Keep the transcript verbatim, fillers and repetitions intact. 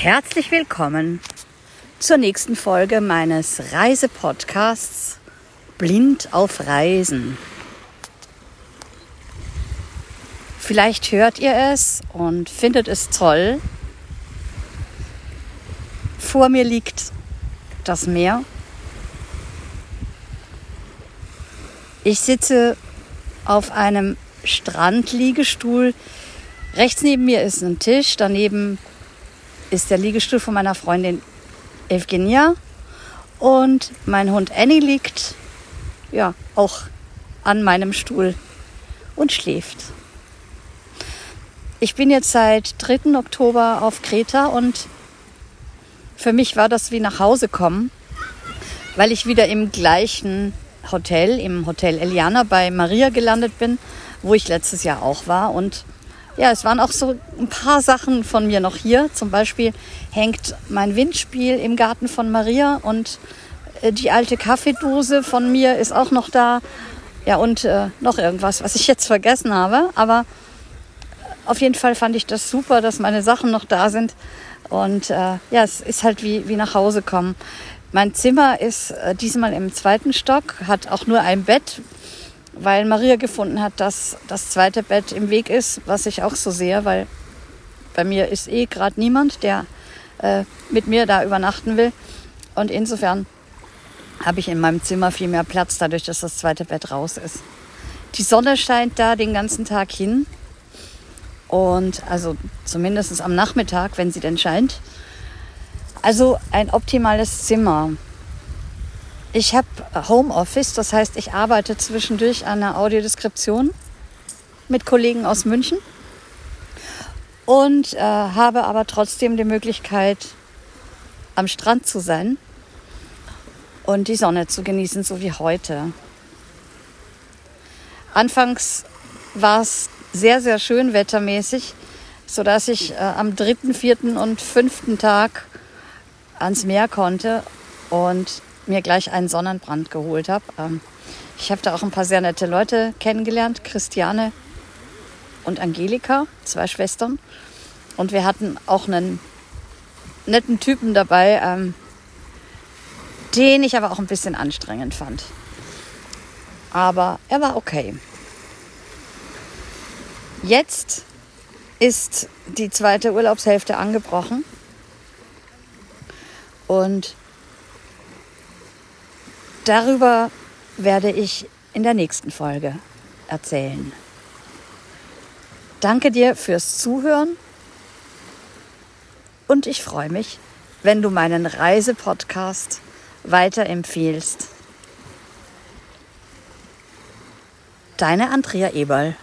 Herzlich willkommen zur nächsten Folge meines Reisepodcasts Blind auf Reisen. Vielleicht hört ihr es und findet es toll. Vor mir liegt das Meer. Ich sitze auf einem Strandliegestuhl. Rechts neben mir ist ein Tisch, daneben ist der Liegestuhl von meiner Freundin Evgenia und mein Hund Annie liegt ja auch an meinem Stuhl und schläft. Ich bin jetzt seit dritten Oktober auf Kreta und für mich war das wie nach Hause kommen, weil ich wieder im gleichen Hotel, im Hotel Eliana bei Maria gelandet bin, wo ich letztes Jahr auch war. Und ja, es waren auch so ein paar Sachen von mir noch hier. Zum Beispiel hängt mein Windspiel im Garten von Maria und die alte Kaffeedose von mir ist auch noch da. Ja, und äh, noch irgendwas, was ich jetzt vergessen habe. Aber auf jeden Fall fand ich das super, dass meine Sachen noch da sind. Und äh, ja, es ist halt wie, wie nach Hause kommen. Mein Zimmer ist äh, diesmal im zweiten Stock, hat auch nur ein Bett, weil Maria gefunden hat, dass das zweite Bett im Weg ist, was ich auch so sehe, weil bei mir ist eh gerade niemand, der äh, mit mir da übernachten will. Und insofern habe ich in meinem Zimmer viel mehr Platz, dadurch, dass das zweite Bett raus ist. Die Sonne scheint da den ganzen Tag hin. Und also zumindest am Nachmittag, wenn sie denn scheint. Also ein optimales Zimmer. Ich habe Homeoffice, das heißt, ich arbeite zwischendurch an einer Audiodeskription mit Kollegen aus München und äh, habe aber trotzdem die Möglichkeit, am Strand zu sein und die Sonne zu genießen, so wie heute. Anfangs war es sehr, sehr schön wettermäßig, sodass ich äh, am dritten, vierten und fünften Tag ans Meer konnte und mir gleich einen Sonnenbrand geholt habe. Ich habe da auch ein paar sehr nette Leute kennengelernt, Christiane und Angelika, zwei Schwestern. Und wir hatten auch einen netten Typen dabei, den ich aber auch ein bisschen anstrengend fand. Aber er war okay. Jetzt ist die zweite Urlaubshälfte angebrochen und darüber werde ich in der nächsten Folge erzählen. Danke dir fürs Zuhören und ich freue mich, wenn du meinen Reisepodcast weiterempfiehlst. Deine Andrea Eberl.